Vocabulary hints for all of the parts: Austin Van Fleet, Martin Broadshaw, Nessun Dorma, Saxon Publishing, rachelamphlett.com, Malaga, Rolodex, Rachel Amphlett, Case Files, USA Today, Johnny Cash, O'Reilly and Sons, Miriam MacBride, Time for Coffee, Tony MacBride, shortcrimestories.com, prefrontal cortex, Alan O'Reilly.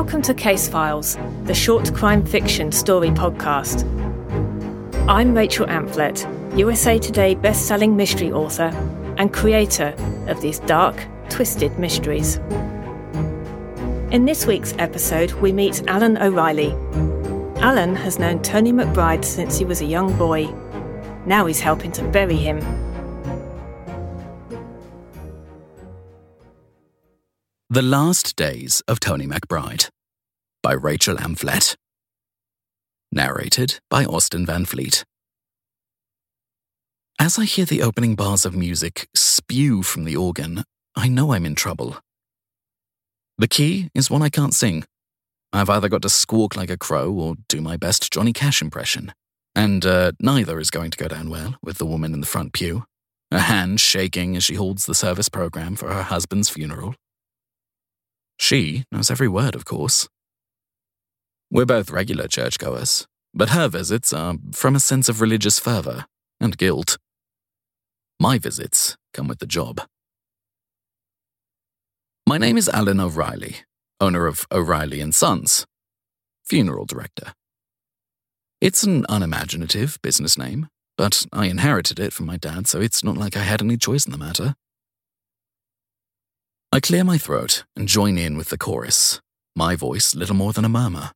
Welcome to Case Files, the short crime fiction story podcast. I'm Rachel Amphlett, USA Today best-selling mystery author and creator of these dark, twisted mysteries. In this week's episode, we meet Alan O'Reilly. Alan has known Tony MacBride since he was a young boy. Now he's helping to bury him. The Last Days of Tony MacBride by Rachel Amphlett. Narrated by Austin Van Fleet. As I hear the opening bars of music spew from the organ, I know I'm in trouble. The key is one I can't sing. I've either got to squawk like a crow or do my best Johnny Cash impression, and neither is going to go down well with the woman in the front pew, her hand shaking as she holds the service program for her husband's funeral. She knows every word, of course. We're both regular churchgoers, but her visits are from a sense of religious fervour and guilt. My visits come with the job. My name is Alan O'Reilly, owner of O'Reilly and Sons, funeral director. It's an unimaginative business name, but I inherited it from my dad, so it's not like I had any choice in the matter. I clear my throat and join in with the chorus, my voice little more than a murmur.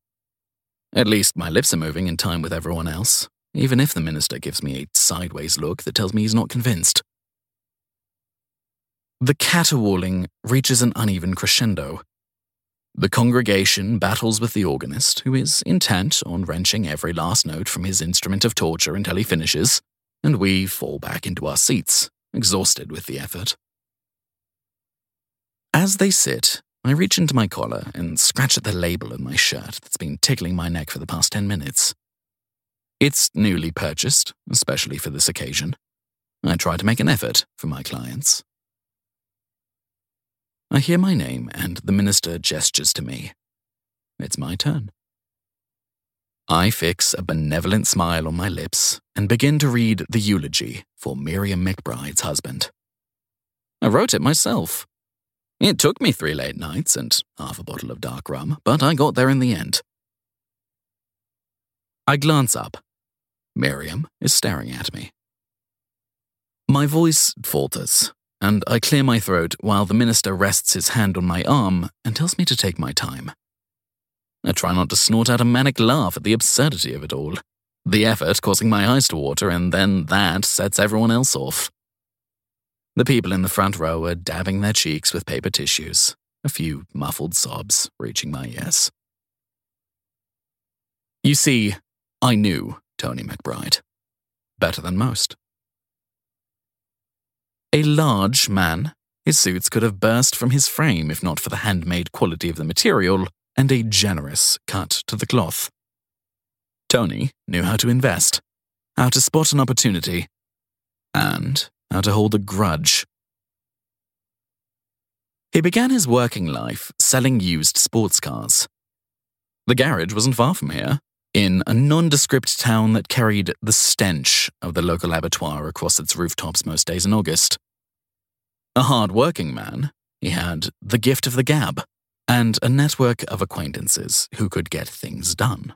At least my lips are moving in time with everyone else, even if the minister gives me a sideways look that tells me he's not convinced. The caterwauling reaches an uneven crescendo. The congregation battles with the organist, who is intent on wrenching every last note from his instrument of torture until he finishes, and we fall back into our seats, exhausted with the effort. As they sit, I reach into my collar and scratch at the label on my shirt that's been tickling my neck for the past 10 minutes. It's newly purchased, especially for this occasion. I try to make an effort for my clients. I hear my name and the minister gestures to me. It's my turn. I fix a benevolent smile on my lips and begin to read the eulogy for Miriam MacBride's husband. I wrote it myself. It took me 3 late nights and half a bottle of dark rum, but I got there in the end. I glance up. Miriam is staring at me. My voice falters, and I clear my throat while the minister rests his hand on my arm and tells me to take my time. I try not to snort out a manic laugh at the absurdity of it all, the effort causing my eyes to water, and then that sets everyone else off. The people in the front row are dabbing their cheeks with paper tissues, a few muffled sobs reaching my ears. You see, I knew Tony MacBride. Better than most. A large man, his suits could have burst from his frame if not for the handmade quality of the material and a generous cut to the cloth. Tony knew how to invest, how to spot an opportunity, and how to hold a grudge. He began his working life selling used sports cars. The garage wasn't far from here, in a nondescript town that carried the stench of the local abattoir across its rooftops most days in August. A hard-working man, he had the gift of the gab and a network of acquaintances who could get things done.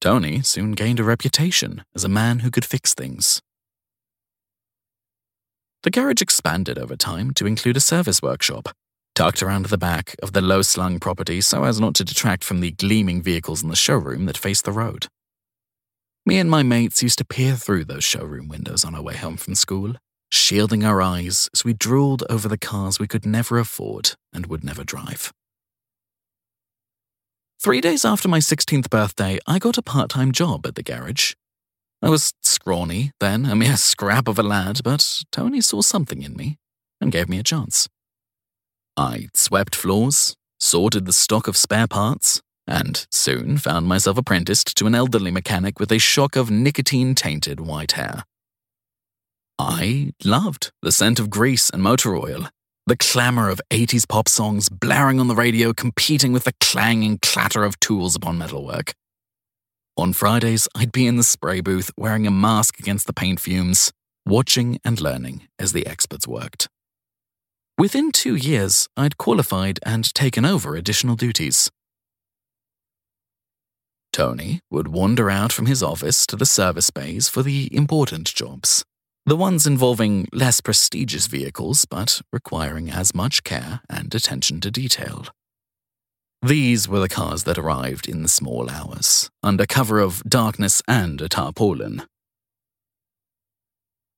Tony soon gained a reputation as a man who could fix things. The garage expanded over time to include a service workshop, tucked around the back of the low-slung property so as not to detract from the gleaming vehicles in the showroom that faced the road. Me and my mates used to peer through those showroom windows on our way home from school, shielding our eyes as we drooled over the cars we could never afford and would never drive. 3 days after my 16th birthday, I got a part-time job at the garage. I was scrawny then, a mere scrap of a lad, but Tony saw something in me and gave me a chance. I swept floors, sorted the stock of spare parts, and soon found myself apprenticed to an elderly mechanic with a shock of nicotine-tainted white hair. I loved the scent of grease and motor oil, the clamour of 80s pop songs blaring on the radio competing with the clang and clatter of tools upon metalwork. On Fridays, I'd be in the spray booth wearing a mask against the paint fumes, watching and learning as the experts worked. Within 2 years, I'd qualified and taken over additional duties. Tony would wander out from his office to the service bays for the important jobs, the ones involving less prestigious vehicles but requiring as much care and attention to detail. These were the cars that arrived in the small hours, under cover of darkness and a tarpaulin.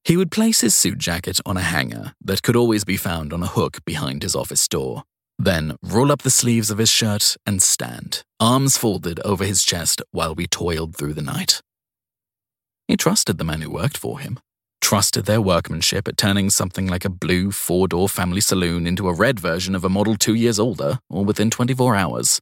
He would place his suit jacket on a hanger that could always be found on a hook behind his office door, then roll up the sleeves of his shirt and stand, arms folded over his chest while we toiled through the night. He trusted the man who worked for him, trusted their workmanship at turning something like a blue 4-door family saloon into a red version of a model 2 years older or within 24 hours.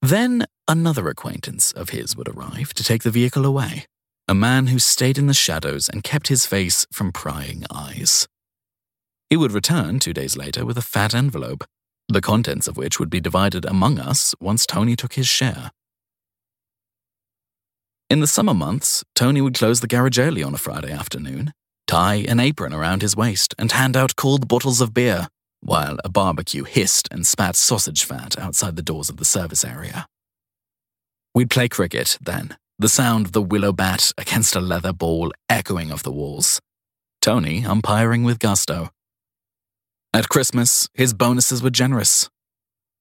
Then another acquaintance of his would arrive to take the vehicle away, a man who stayed in the shadows and kept his face from prying eyes. He would return 2 days later with a fat envelope, the contents of which would be divided among us once Tony took his share. In the summer months, Tony would close the garage early on a Friday afternoon, tie an apron around his waist, and hand out cold bottles of beer, while a barbecue hissed and spat sausage fat outside the doors of the service area. We'd play cricket then, the sound of the willow bat against a leather ball echoing off the walls, Tony umpiring with gusto. At Christmas, his bonuses were generous.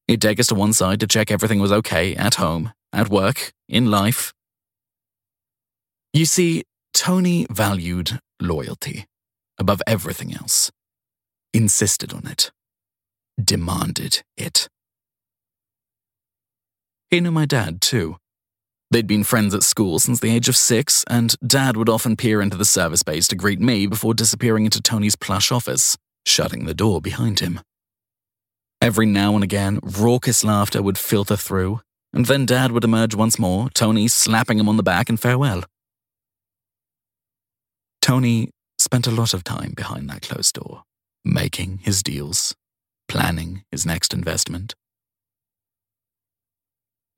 He'd take us to one side to check everything was okay at home, at work, in life. You see, Tony valued loyalty above everything else, insisted on it, demanded it. He knew my dad, too. They'd been friends at school since the age of 6, and Dad would often peer into the service bays to greet me before disappearing into Tony's plush office, shutting the door behind him. Every now and again, raucous laughter would filter through, and then Dad would emerge once more, Tony slapping him on the back in farewell. Tony spent a lot of time behind that closed door, making his deals, planning his next investment.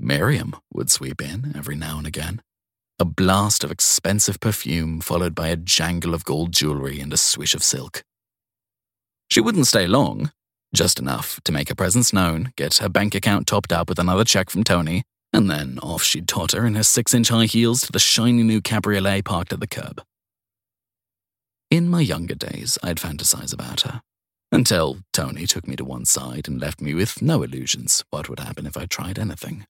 Miriam would sweep in every now and again, a blast of expensive perfume followed by a jangle of gold jewelry and a swish of silk. She wouldn't stay long, just enough to make her presence known, get her bank account topped up with another check from Tony, and then off she'd totter in her 6-inch high heels to the shiny new cabriolet parked at the curb. In my younger days, I'd fantasize about her, until Tony took me to one side and left me with no illusions what would happen if I tried anything.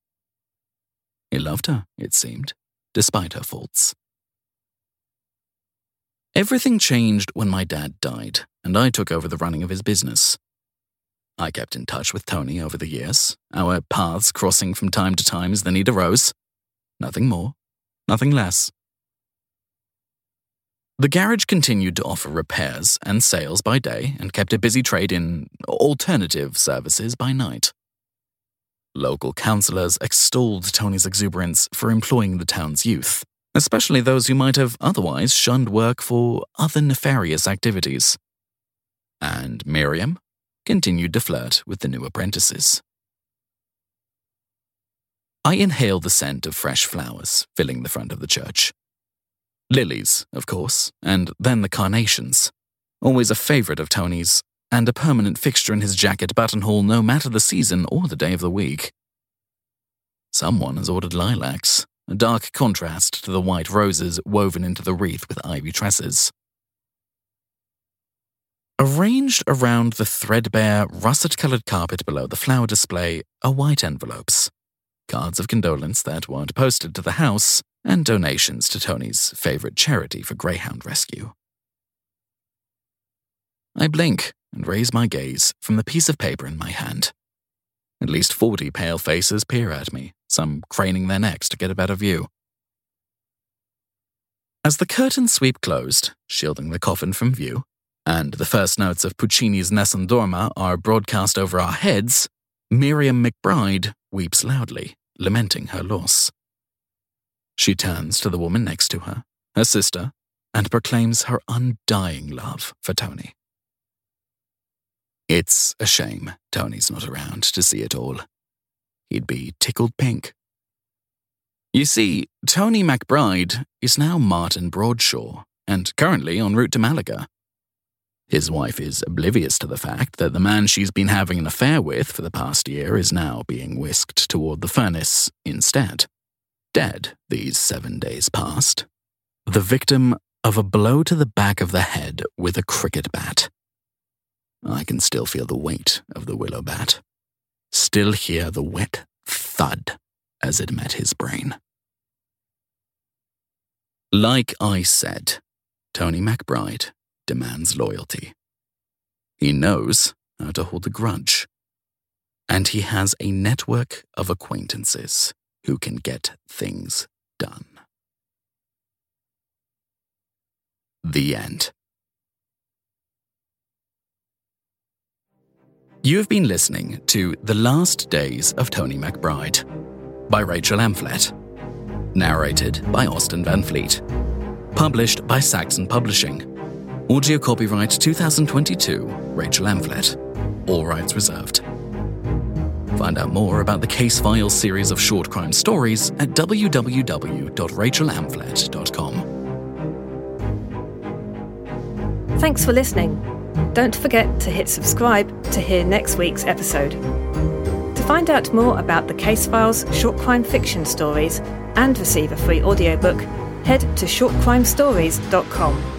He loved her, it seemed, despite her faults. Everything changed when my dad died, and I took over the running of his business. I kept in touch with Tony over the years, our paths crossing from time to time as the need arose. Nothing more, nothing less. The garage continued to offer repairs and sales by day and kept a busy trade in alternative services by night. Local councillors extolled Tony's exuberance for employing the town's youth, especially those who might have otherwise shunned work for other nefarious activities. And Miriam continued to flirt with the new apprentices. I inhaled the scent of fresh flowers filling the front of the church. Lilies, of course, and then the carnations, always a favourite of Tony's, and a permanent fixture in his jacket buttonhole no matter the season or the day of the week. Someone has ordered lilacs, a dark contrast to the white roses woven into the wreath with ivy tresses. Arranged around the threadbare, russet-coloured carpet below the flower display are white envelopes, cards of condolence that weren't posted to the house, and donations to Tony's favourite charity for greyhound rescue. I blink and raise my gaze from the piece of paper in my hand. At least 40 pale faces peer at me, some craning their necks to get a better view. As the curtain sweep closed, shielding the coffin from view, and the first notes of Puccini's Nessun Dorma are broadcast over our heads, Miriam MacBride weeps loudly, lamenting her loss. She turns to the woman next to her, her sister, and proclaims her undying love for Tony. It's a shame Tony's not around to see it all. He'd be tickled pink. You see, Tony MacBride is now Martin Broadshaw, and currently en route to Malaga. His wife is oblivious to the fact that the man she's been having an affair with for the past year is now being whisked toward the furnace instead. Dead, these 7 days past. The victim of a blow to the back of the head with a cricket bat. I can still feel the weight of the willow bat. Still hear the wet thud as it met his brain. Like I said, Tony MacBride demands loyalty. He knows how to hold a grudge. And he has a network of acquaintances who can get things done. The end. You've been listening to The Last Days of Tony MacBride by Rachel Amphlett. Narrated by Austin Van Fleet. Published by Saxon Publishing. Audio copyright 2022, Rachel Amphlett. All rights reserved. Find out more about the Case Files series of short crime stories at www.rachelamphlett.com. Thanks for listening. Don't forget to hit subscribe to hear next week's episode. To find out more about the Case Files short crime fiction stories and receive a free audiobook, head to shortcrimestories.com.